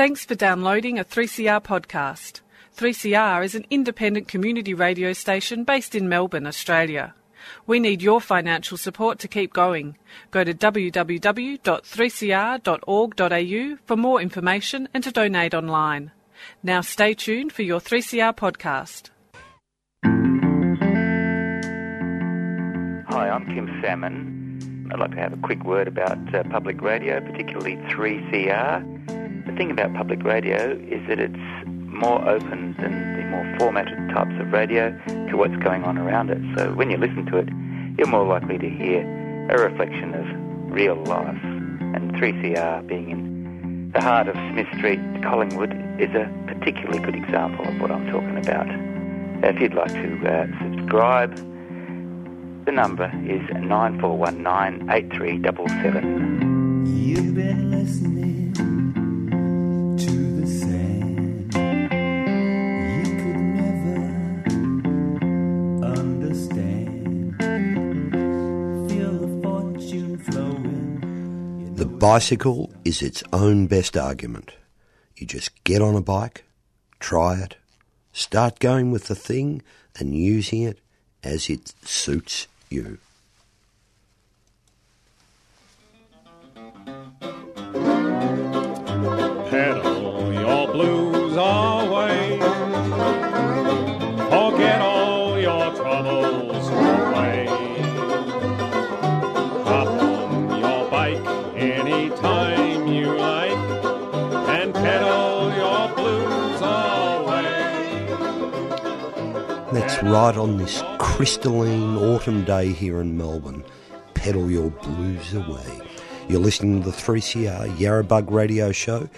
Thanks for downloading a 3CR podcast. 3CR is an independent community radio station based in Melbourne, Australia. We need your financial support to keep going. Go to www.3cr.org.au for more information and to donate online. Now stay tuned for your 3CR podcast. Hi, I'm Kim Salmon. I'd like to have a quick word about public radio, particularly 3CR. The thing about public radio is that it's more open than the more formatted types of radio to what's going on around it. So when you listen to it, you're more likely to hear a reflection of real life. And 3CR, being in the heart of Smith Street, Collingwood, is a particularly good example of what I'm talking about. If you'd like to subscribe, the number is 9419 8377. You've been listening to the same. The bicycle is its own best argument. You just get on a bike, try it, start going with the thing and using it as it suits you. Pedal your blues away, forget all your troubles away. Hop on your bike anytime you like, and pedal your blues away. That's right, on this crystalline autumn day here in Melbourne, pedal your blues away. You're listening to the 3CR Yarrabug Radio Show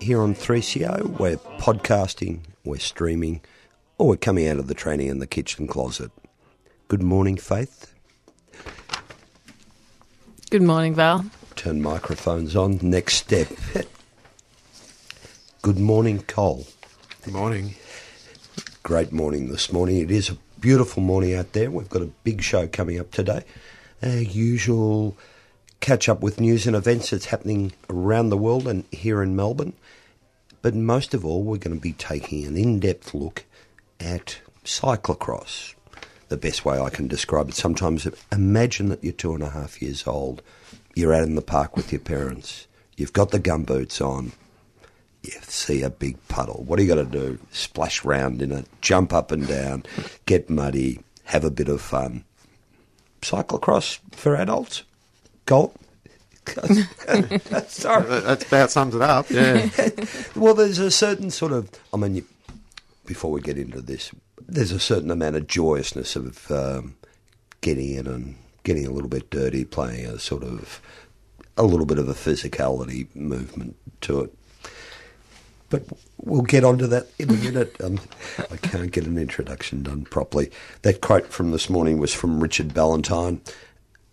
here on 3CR. We're podcasting, we're streaming, or we're coming out of the tranny and the kitchen closet. Good morning, Faith. Good morning, Val. Turn microphones on. Next step. Good morning, Cole. Good morning. Great morning this morning. It is a beautiful morning out there. We've got a big show coming up today. Our usual catch-up with news and events that's happening around the world and here in Melbourne. But most of all, we're going to be taking an in-depth look at cyclocross. The best way I can describe it. Sometimes imagine that you're 2.5 years old. You're out in the park with your parents. You've got the gumboots on. You see a big puddle. What are you going to do? Splash round in it, jump up and down, get muddy, have a bit of fun. Cyclocross for adults? Golf? Sorry. That about sums it up, yeah. Well, there's a certain sort of... I mean, before we get into this, there's a certain amount of joyousness of getting in and getting a little bit dirty, playing a sort of, a little bit of a physicality movement to it. But we'll get onto that in a minute. I can't get an introduction done properly. That quote from this morning was from Richard Ballantyne.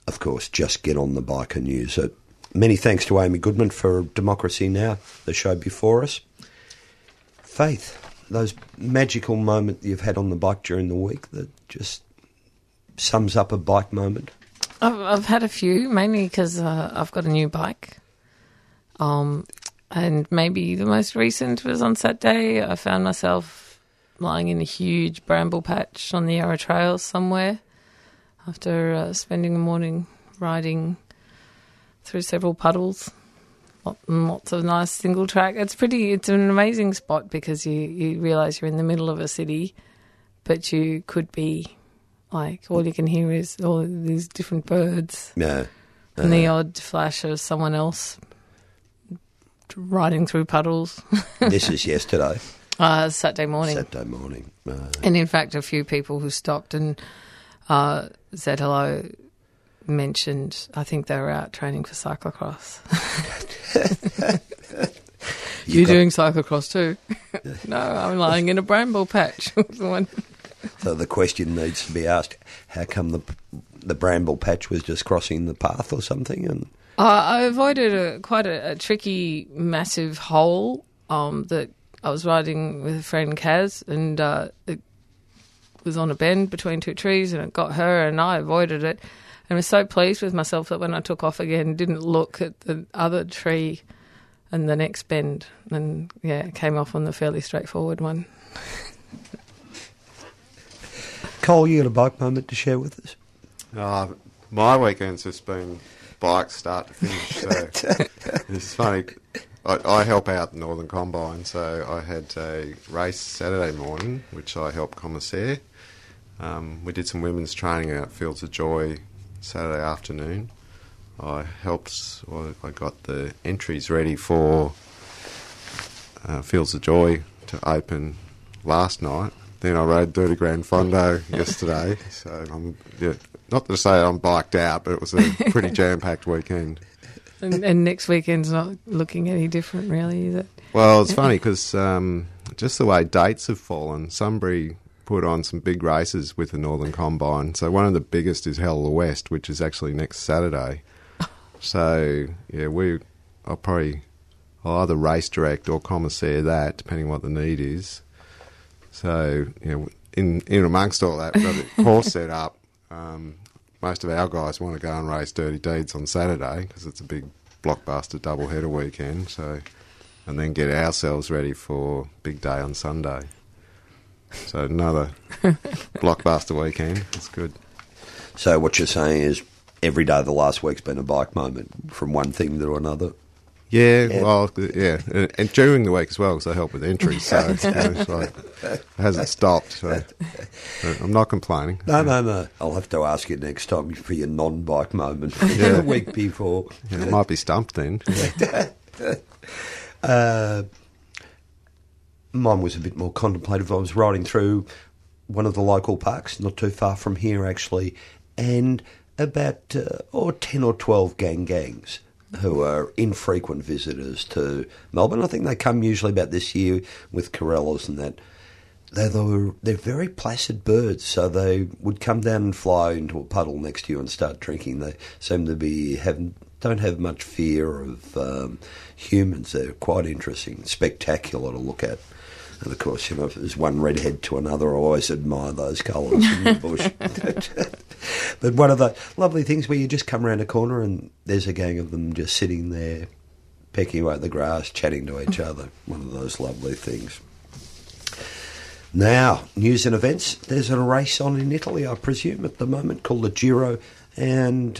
Of course, just get on the bike and use it. Many thanks to Amy Goodman for Democracy Now!, the show before us. Faith, those magical moments you've had on the bike during the week that just sums up a bike moment. I've had a few, mainly because I've got a new bike. And maybe the most recent was on Saturday. I found myself lying in a huge bramble patch on the Yarra Trails somewhere after spending the morning riding through several puddles. Lots of nice single track. It's an amazing spot because you realise you're in the middle of a city, but you could be... like, all you can hear is all these different birds. Yeah. And the odd flash of someone else riding through puddles. This is yesterday. Saturday morning. And, in fact, a few people who stopped and said hello mentioned, I think they were out training for cyclocross. You're doing cyclocross too? No, I'm lying in a bramble patch with someone. So the question needs to be asked: how come the bramble patch was just crossing the path or something? And I avoided quite a tricky, massive hole that I was riding with a friend, Kaz, and it was on a bend between two trees, and it got her, and I avoided it, and was so pleased with myself that when I took off again, didn't look at the other tree in the next bend. And, yeah, it came off on the fairly straightforward one. Cole, you got a bike moment to share with us? My weekend's just been bike start to finish. So it's funny. I help out the Northern Combine, so I had a race Saturday morning, which I helped commissaire. We did some women's training out at Fields of Joy Saturday afternoon. I got the entries ready for Fields of Joy to open last night. Then I rode Dirty Grand Fondo yesterday. So I'm not to say I'm biked out, but it was a pretty jam-packed weekend. And next weekend's not looking any different, really, is it? Well, it's funny because just the way dates have fallen, Sunbury put on some big races with the Northern Combine. So one of the biggest is Hell of the West, which is actually next Saturday. So, yeah, I'll either race direct or commissaire that, depending on what the need is. So, you know, in amongst all that, we've got the course set up. Most of our guys want to go and race Dirty Deeds on Saturday because it's a big blockbuster doubleheader weekend. So, and then get ourselves ready for big day on Sunday. So another blockbuster weekend. It's good. So what you're saying is every day of the last week's been a bike moment from one thing to another. Yeah, yeah, well, yeah, and during the week as well, because I help with entries, so it's like, it hasn't stopped. So I'm not complaining. No. I'll have to ask you next time for your non-bike moment the week before. Yeah, I might be stumped then. Mine was a bit more contemplative. I was riding through one of the local parks, not too far from here actually, and about 10 or 12 gangs. Who are infrequent visitors to Melbourne. I think they come usually about this year with corellas and that. They're very placid birds, so they would come down and fly into a puddle next to you and start drinking. They seem to be don't have much fear of humans. They're quite interesting, spectacular to look at. And, of course, you know, if there's one redhead to another, I always admire those colours in the bush. But one of the lovely things where you just come around a corner and there's a gang of them just sitting there, pecking away at the grass, chatting to each other. One of those lovely things. Now, news and events. There's a race on in Italy, I presume, at the moment called the Giro. And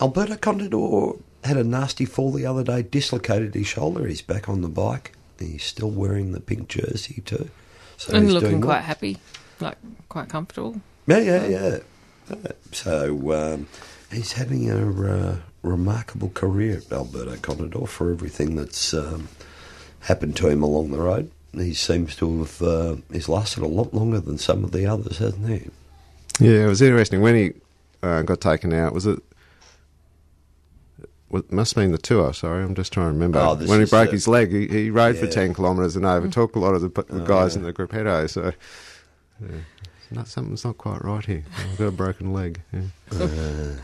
Alberto Contador had a nasty fall the other day, dislocated his shoulder. He's back on the bike. He's still wearing the pink jersey too. So and he's looking quite happy, like quite comfortable. Yeah. So he's having a remarkable career, Alberto Contador, for everything that's happened to him along the road. He seems to have he's lasted a lot longer than some of the others, hasn't he? Yeah, it was interesting. When he got taken out, was it? Well, it must mean the tour, sorry, I'm just trying to remember. When he broke his leg, he rode for 10 kilometres and overtook a lot of the guys in the gruppetto, so something's not quite right here. I've got a broken leg. Yeah.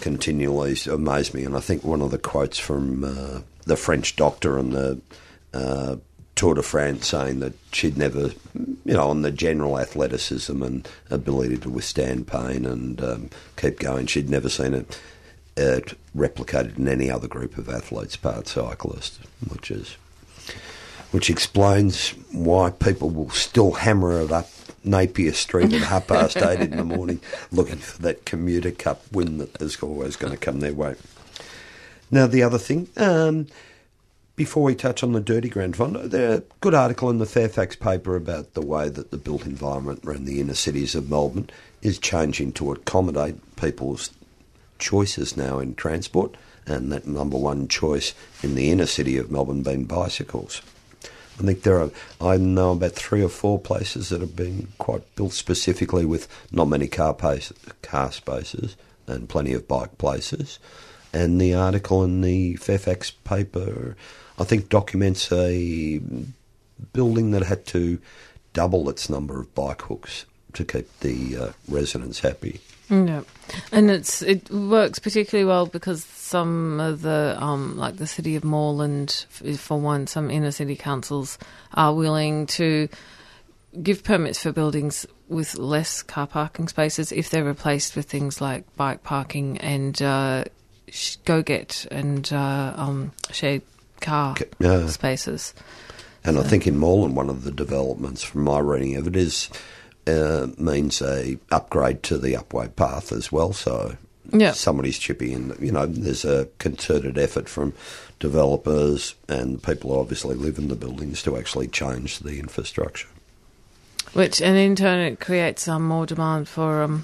Continually amazed me, and I think one of the quotes from the French doctor on the Tour de France saying that she'd never, on the general athleticism and ability to withstand pain and keep going, she'd never seen it. Replicated in any other group of athletes, part cyclists, which explains why people will still hammer it up Napier Street at 8:30 in the morning, looking for that commuter cup win that is always going to come their way. Now, the other thing, before we touch on the Dirty Grand Fondo, there's a good article in the Fairfax paper about the way that the built environment around the inner cities of Melbourne is changing to accommodate people's choices now in transport, and that number one choice in the inner city of Melbourne being bicycles. I think I know about 3 or 4 places that have been quite built specifically with not many car spaces and plenty of bike places. And the article in the Fairfax paper, I think, documents a building that had to double its number of bike hooks to keep the residents happy. Yeah, and it works particularly well because some of the, like the city of Moreland, for one, some inner city councils are willing to give permits for buildings with less car parking spaces if they're replaced with things like bike parking and go-get and shared car spaces. And so, I think in Moreland, one of the developments from my reading of it is means a upgrade to the upway path as well. So somebody's chipping in. You know, there's a concerted effort from developers and people who obviously live in the buildings to actually change the infrastructure. Which, and in turn, it creates more demand for,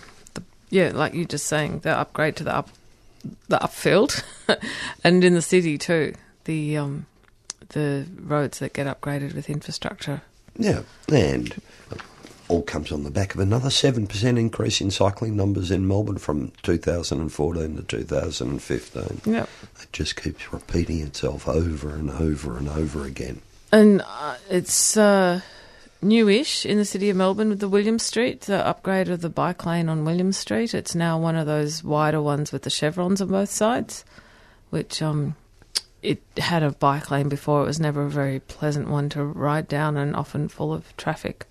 like you're just saying, the upgrade to the upfield, and in the city too, the roads that get upgraded with infrastructure. Yeah, and all comes on the back of another 7% increase in cycling numbers in Melbourne from 2014 to 2015. Yep. It just keeps repeating itself over and over and over again. And it's newish in the city of Melbourne with the William Street, the upgrade of the bike lane on William Street. It's now one of those wider ones with the chevrons on both sides, which it had a bike lane before. It was never a very pleasant one to ride down and often full of traffic.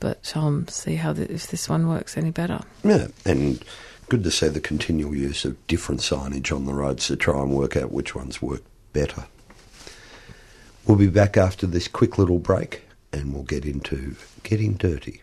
But see how if this one works any better. Yeah, and good to see the continual use of different signage on the roads to try and work out which ones work better. We'll be back after this quick little break, and we'll get into Getting Dirty.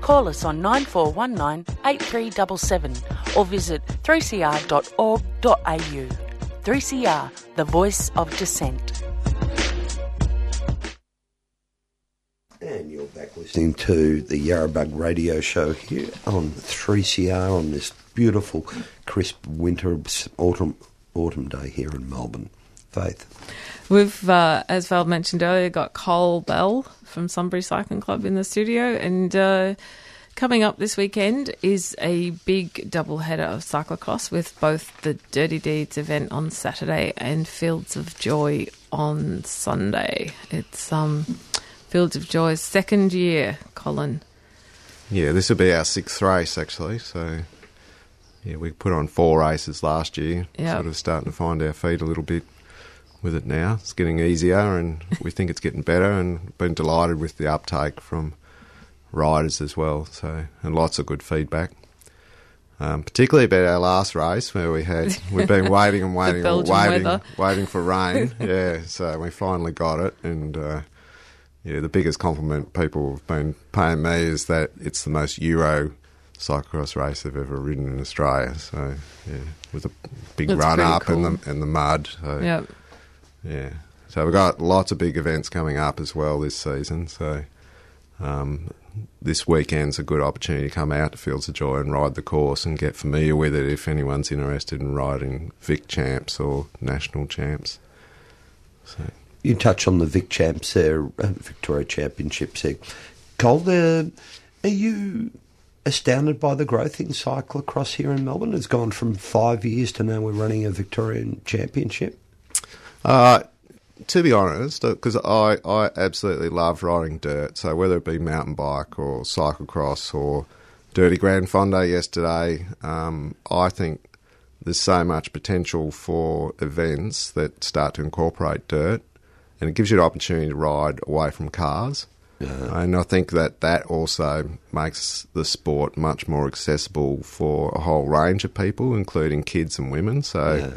Call us on 9419 8377 or visit 3cr.org.au. 3CR, the voice of dissent. And you're back listening to the Yarrabug Radio Show here on 3CR on this beautiful, crisp winter, autumn day here in Melbourne. Faith. We've, as Val mentioned earlier, got Cole Bell from Sunbury Cycling Club in the studio, and coming up this weekend is a big doubleheader of cyclocross with both the Dirty Deeds event on Saturday and Fields of Joy on Sunday. It's Fields of Joy's second year, Colin. Yeah, this will be our sixth race, actually, so... Yeah, we put on 4 races last year, sort of starting to find our feet a little bit with it now. It's getting easier, and we think it's getting better, and been delighted with the uptake from riders as well. So, and lots of good feedback, particularly about our last race where we've been waiting for rain. Yeah, so we finally got it, and the biggest compliment people have been paying me is that it's the most Euro cyclocross race I've ever ridden in Australia, so with a big run-up and the mud. So, so we've got lots of big events coming up as well this season, so this weekend's a good opportunity to come out to Fields of Joy and ride the course and get familiar with it if anyone's interested in riding Vic Champs or National Champs. So you touch on the Vic Champs there, Victoria Championships there. Cole, are you... astounded by the growth in cyclocross here in Melbourne? It's gone from 5 years to now we're running a Victorian Championship. To be honest, because I absolutely love riding dirt, so whether it be mountain bike or cyclocross or Dirty Grand Fondo yesterday, I think there's so much potential for events that start to incorporate dirt, and it gives you an opportunity to ride away from cars. Yeah. And I think that also makes the sport much more accessible for a whole range of people, including kids and women. So,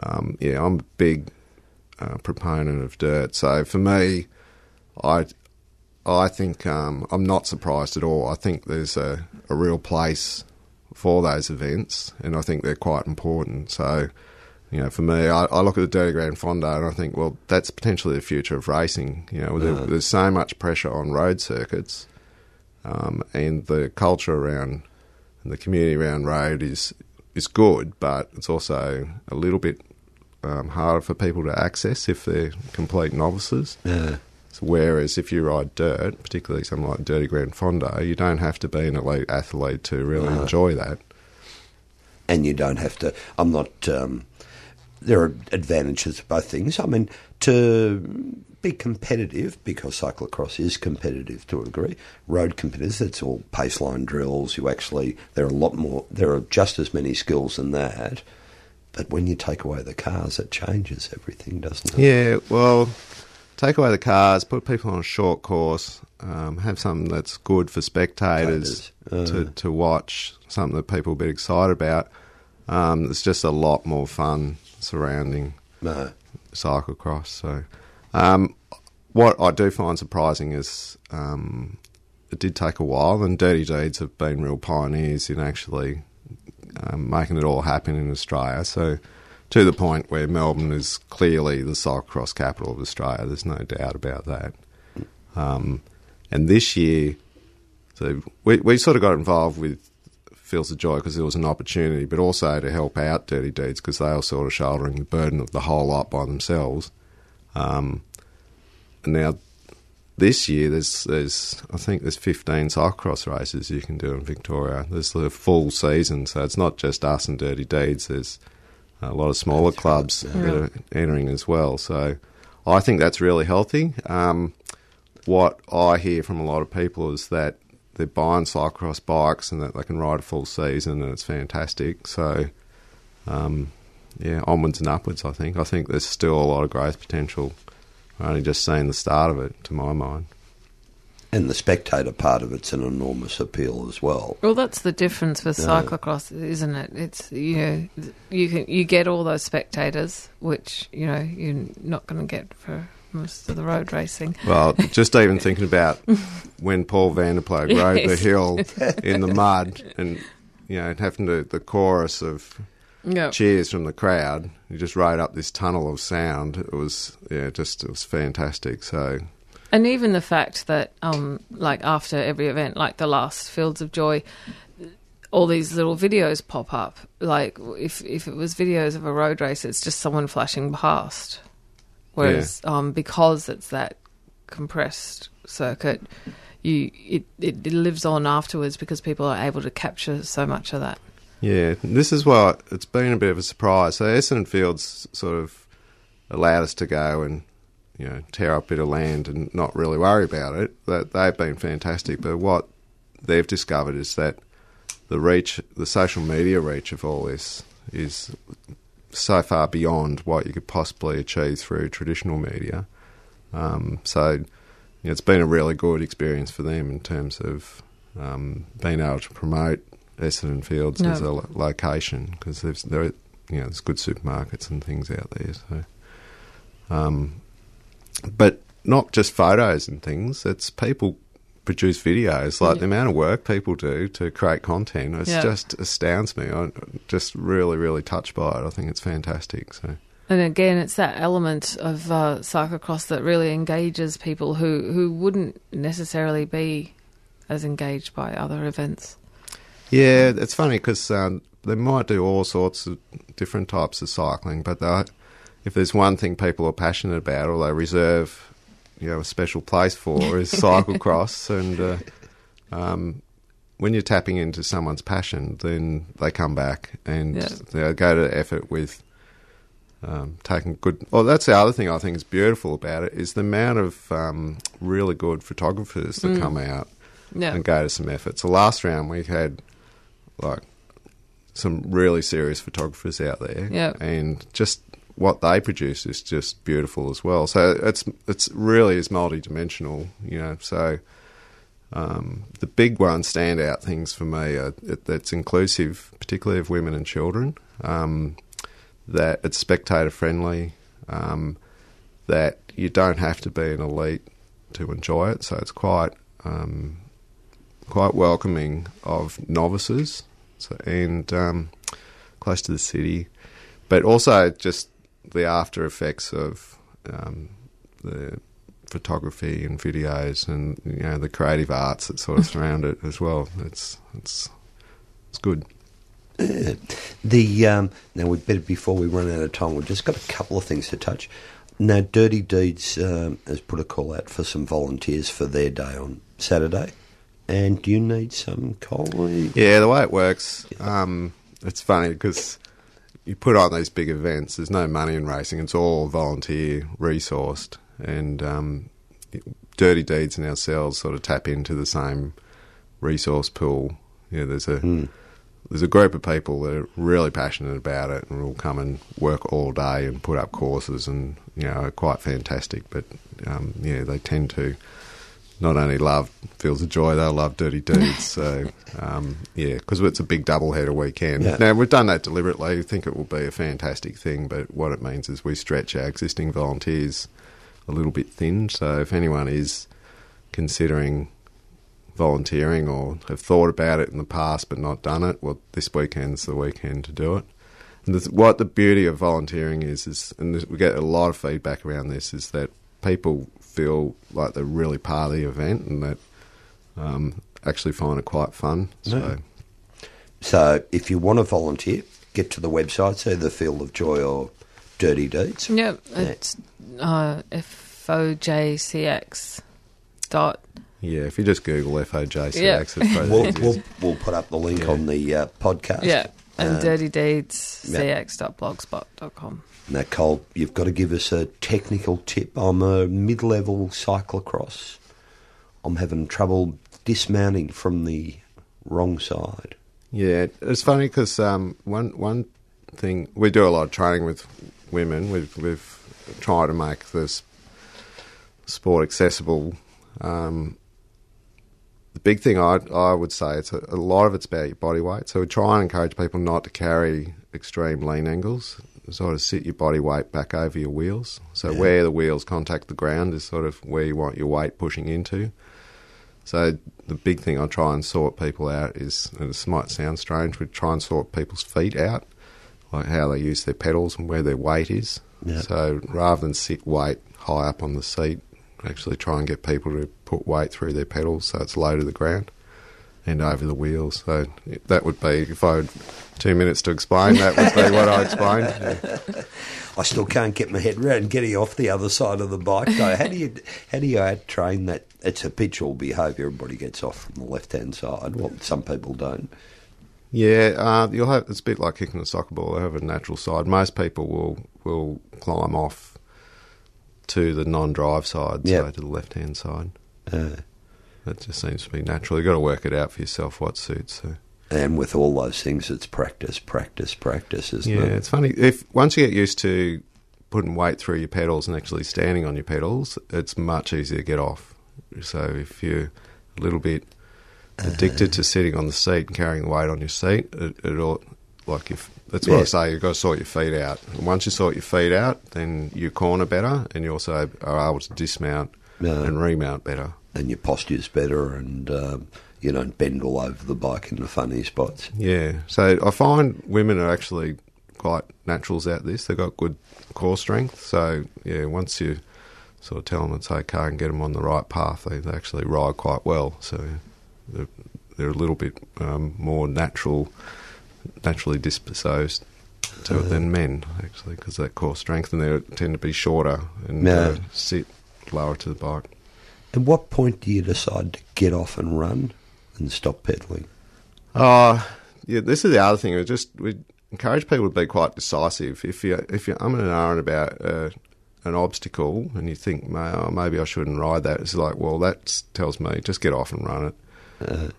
I'm a big proponent of dirt. So for me, I think I'm not surprised at all. I think there's a real place for those events, and I think they're quite important. So, you know, for me, I look at the Dirty Grand Fondo and I think, well, that's potentially the future of racing. You know, there's so much pressure on road circuits, and the culture around and the community around road is good, but it's also a little bit harder for people to access if they're complete novices. Yeah. So whereas if you ride dirt, particularly something like Dirty Grand Fondo, you don't have to be an elite athlete to really enjoy that. and you don't have to. I'm not. There are advantages to both things. I mean, to be competitive, because cyclocross is competitive to a degree. Road competitors, that's all pace line drills. You actually, there are a lot more. There are just as many skills in that. But when you take away the cars, it changes everything, doesn't it? Yeah, well, take away the cars, put people on a short course, have something that's good for spectators to watch, something that people will be excited about. It's just a lot more fun surrounding cyclocross. So, what I do find surprising is it did take a while, and Dirty Deeds have been real pioneers in actually... making it all happen in Australia. So to the point where Melbourne is clearly the cyclocross capital of Australia, there's no doubt about that. And this year, so we sort of got involved with Fields of Joy because there was an opportunity, but also to help out Dirty Deeds because they were sort of shouldering the burden of the whole lot by themselves. And now this year, there's 15 cyclocross races you can do in Victoria. There's the full season, so it's not just us and Dirty Deeds. There's a lot of smaller clubs that are entering as well. So I think that's really healthy. What I hear from a lot of people is that they're buying cyclocross bikes and that they can ride a full season, and it's fantastic. So, onwards and upwards, I think. I think there's still a lot of growth potential. I've only just seen the start of it, to my mind. And the spectator part of it's an enormous appeal as well. Well, that's the difference with cyclocross, isn't it? It's you get all those spectators, which you're not going to get for most of the road racing. Well, just even thinking about when Paul Vanderplug rode the hill in the mud, and having to the chorus of. Yep. Cheers from the crowd. You just rode up this tunnel of sound. It was it was fantastic. So, and even the fact that after every event, like the last Fields of Joy, all these little videos pop up. Like if it was videos of a road race, it's just someone flashing past. Whereas because it's that compressed circuit, it lives on afterwards because people are able to capture so much of that. Yeah, this is why it's been a bit of a surprise. So Essendon Fields sort of allowed us to go and, tear up a bit of land and not really worry about it. They've been fantastic. But what they've discovered is that the social media reach of all this is so far beyond what you could possibly achieve through traditional media. It's been a really good experience for them in terms of being able to promote Essendon Fields as a location, because there's good supermarkets and things out there. So, but not just photos and things. It's people produce videos. Like the amount of work people do to create content, it just astounds me. I'm just really, really touched by it. I think it's fantastic. So. And again, it's that element of cyclocross that really engages people who wouldn't necessarily be as engaged by other events. Yeah, it's funny because they might do all sorts of different types of cycling, but if there's one thing people are passionate about or they reserve, a special place for is cyclocross. And when you're tapping into someone's passion, then they come back and they go to effort with taking good... Well, that's the other thing I think is beautiful about it is the amount of really good photographers that come out and go to some effort. So last round we had... like some really serious photographers out there, and just what they produce is just beautiful as well. So it's really is multi-dimensional, So the big one standout things for me are that's inclusive, particularly of women and children. That it's spectator friendly. That you don't have to be an elite to enjoy it. So it's quite welcoming of novices and close to the city, but also just the after effects of the photography and videos and the creative arts that sort of surround it as well. It's good. Now we better, before we run out of time, we've just got a couple of things to touch. Now Dirty Deeds has put a call out for some volunteers for their day on Saturday. And do you need some coal? Yeah, the way it works, It's funny because you put on these big events, there's no money in racing. It's all volunteer resourced, and Dirty Deeds and ourselves sort of tap into the same resource pool. Yeah, there's a group of people that are really passionate about it and will come and work all day and put up courses and, you know, are quite fantastic. But, yeah, they tend to not only love Fields of Joy, they'll love Dirty Deeds. So, yeah, because it's a big doubleheader weekend. Yeah. Now, we've done that deliberately. I think it will be a fantastic thing, but what it means is we stretch our existing volunteers a little bit thin. So if anyone is considering volunteering or have thought about it in the past but not done it, well, this weekend's the weekend to do it. And what the beauty of volunteering is, and we get a lot of feedback around this, is that people feel like they're really part of the event and that actually find it quite fun. So. So if you want to volunteer, get to the website, say the Field of Joy or Dirty Deeds. Yep, yeah, it's fojcx . Yeah, if you just Google FOJCX, it's probably we'll put up the link on the podcast. Yeah, and dirtydeedscx.blogspot.com. Now, Cole, you've got to give us a technical tip. I'm a mid-level cyclocross. I'm having trouble dismounting from the wrong side. Yeah, it's funny because one thing, we do a lot of training with women. We've tried to make this sport accessible. The big thing I would say, it's a lot of it's about your body weight. So we try and encourage people not to carry extreme lean angles. Sort of sit your body weight back over your wheels. So where the wheels contact the ground is sort of where you want your weight pushing into. So the big thing I try and sort people out is, and this might sound strange, we try and sort people's feet out, like how they use their pedals and where their weight is. Yeah. So rather than sit weight high up on the seat, actually try and get people to put weight through their pedals so it's low to the ground and over the wheels. So that would be, if I had 2 minutes to explain, that would be what I explained. Yeah. I still can't get my head around getting off the other side of the bike, though. How do you train that? It's habitual behaviour. Everybody gets off from the left-hand side. Well, some people don't. Yeah, you'll have, it's a bit like kicking a soccer ball. They have a natural side. Most people will climb off to the non-drive side, so to the left-hand side. That just seems to be natural. You've got to work it out for yourself what suits. So. And with all those things, it's practice, isn't it? Yeah, it's funny. Once you get used to putting weight through your pedals and actually standing on your pedals, it's much easier to get off. So if you're a little bit addicted to sitting on the seat and carrying the weight on your seat, that's what I say, you've got to sort your feet out. And once you sort your feet out, then you corner better and you also are able to dismount and remount better. And your posture's better and you don't bend all over the bike in the funny spots. Yeah, so I find women are actually quite naturals at this. They've got good core strength. So, yeah, once you sort of tell them it's okay and get them on the right path, they actually ride quite well. So they're a little bit more naturally disposed to it than men, actually, because that core strength, and they tend to be shorter and sit lower to the bike. At what point do you decide to get off and run and stop pedalling? This is the other thing. We encourage people to be quite decisive. If you're umming and ahhing about an obstacle and you think, maybe I shouldn't ride that, it's like, well, that tells me just get off and run it.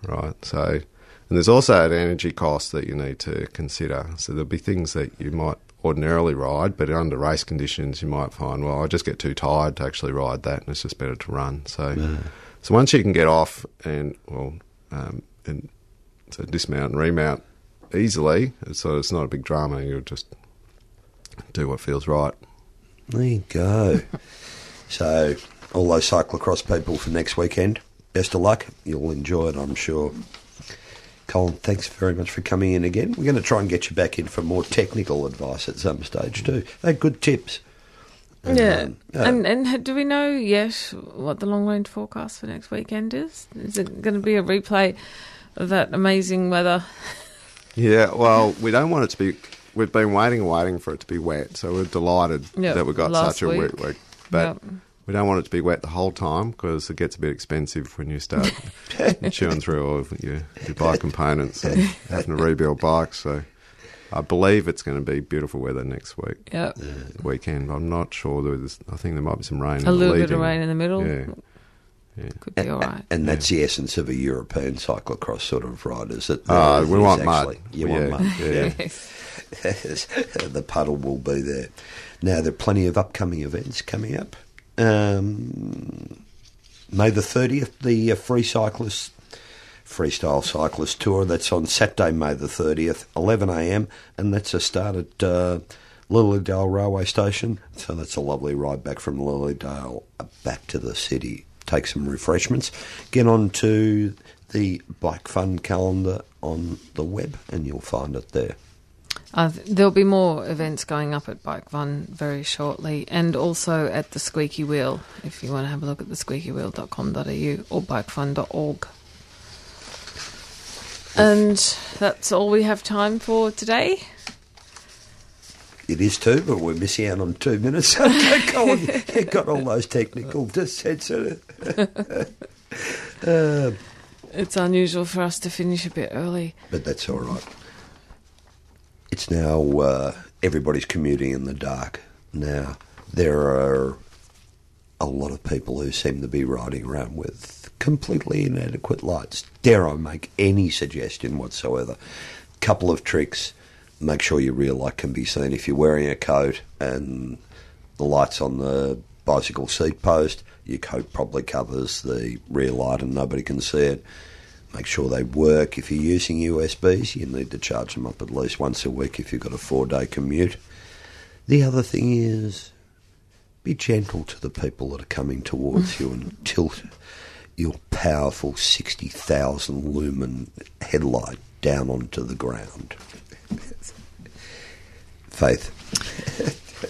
Right, so... And there's also an energy cost that you need to consider. So there'll be things that you might ordinarily ride, but under race conditions you might find, well, I just get too tired to actually ride that and it's just better to run. So once you can get off and so dismount and remount easily, so it's not a big drama, you'll just do what feels right. There you go. So all those cyclocross people for next weekend, best of luck. You'll enjoy it, I'm sure. Colin, thanks very much for coming in again. We're going to try and get you back in for more technical advice at some stage too. They're good tips. And do we know yet what the long-range forecast for next weekend is? Is it going to be a replay of that amazing weather? Yeah, well, we don't want it to be... We've been waiting for it to be wet, so we're delighted that we got such a wet week. But... Yep. We don't want it to be wet the whole time because it gets a bit expensive when you start chewing through all of your bike components and having to rebuild bikes. So I believe it's going to be beautiful weather next week. Yep. Yeah. Weekend. I'm not sure. I think there might be some rain. A little bit of rain in the middle. Yeah. Yeah. Could be all right. And that's the essence of a European cyclocross sort of ride, is it? We want mud. You want mud. Yeah. The puddle will be there. Now, there are plenty of upcoming events coming up. May the 30th, the Freestyle Cyclist Tour. That's on Saturday, May the 30th, 11 a.m, and that's a start at Lilydale Railway Station. So that's a lovely ride back from Lilydale back to the city. Take some refreshments. Get on to the Bike Fun calendar on the web, and you'll find it there. There'll be more events going up at Bike Fun very shortly, and also at the Squeaky Wheel, if you want to have a look at the squeakywheel.com.au or bikefun.org. And that's all we have time for today. It is too, but we're missing out on 2 minutes. Okay, Colin, you got all those technical dissents. It's unusual for us to finish a bit early. But that's all right. It's now everybody's commuting in the dark. Now, there are a lot of people who seem to be riding around with completely inadequate lights. Dare I make any suggestion whatsoever? Couple of tricks. Make sure your rear light can be seen. If you're wearing a coat and the light's on the bicycle seat post, your coat probably covers the rear light and nobody can see it. Make sure they work. If you're using USBs, you need to charge them up at least once a week if you've got a 4-day commute. The other thing is, be gentle to the people that are coming towards you and tilt your powerful 60,000 lumen headlight down onto the ground. Faith.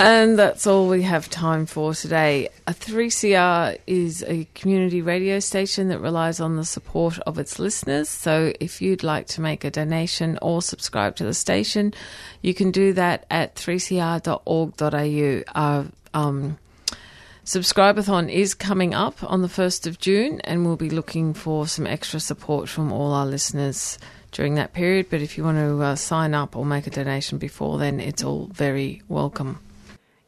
And that's all we have time for today. 3CR is a community radio station that relies on the support of its listeners. So if you'd like to make a donation or subscribe to the station, you can do that at 3cr.org.au. Subscribe-a-thon is coming up on the 1st of June, and we'll be looking for some extra support from all our listeners during that period. But if you want to sign up or make a donation before then, it's all very welcome.